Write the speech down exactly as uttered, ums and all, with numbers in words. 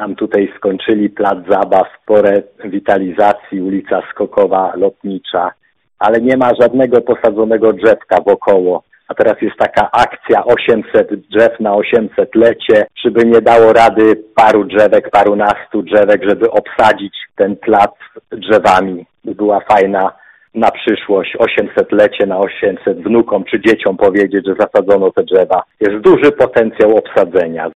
Nam tutaj skończyli plac zabaw po rewitalizacji, ulica Skokowa, Lotnicza, ale nie ma żadnego posadzonego drzewka wokoło. A teraz jest taka akcja osiemset drzew na osiemset lecie, żeby nie dało rady paru drzewek, parunastu drzewek, żeby obsadzić ten plac drzewami. By była fajna na przyszłość, osiemset lecie na osiemset, wnukom czy dzieciom powiedzieć, że zasadzono te drzewa. Jest duży potencjał obsadzenia.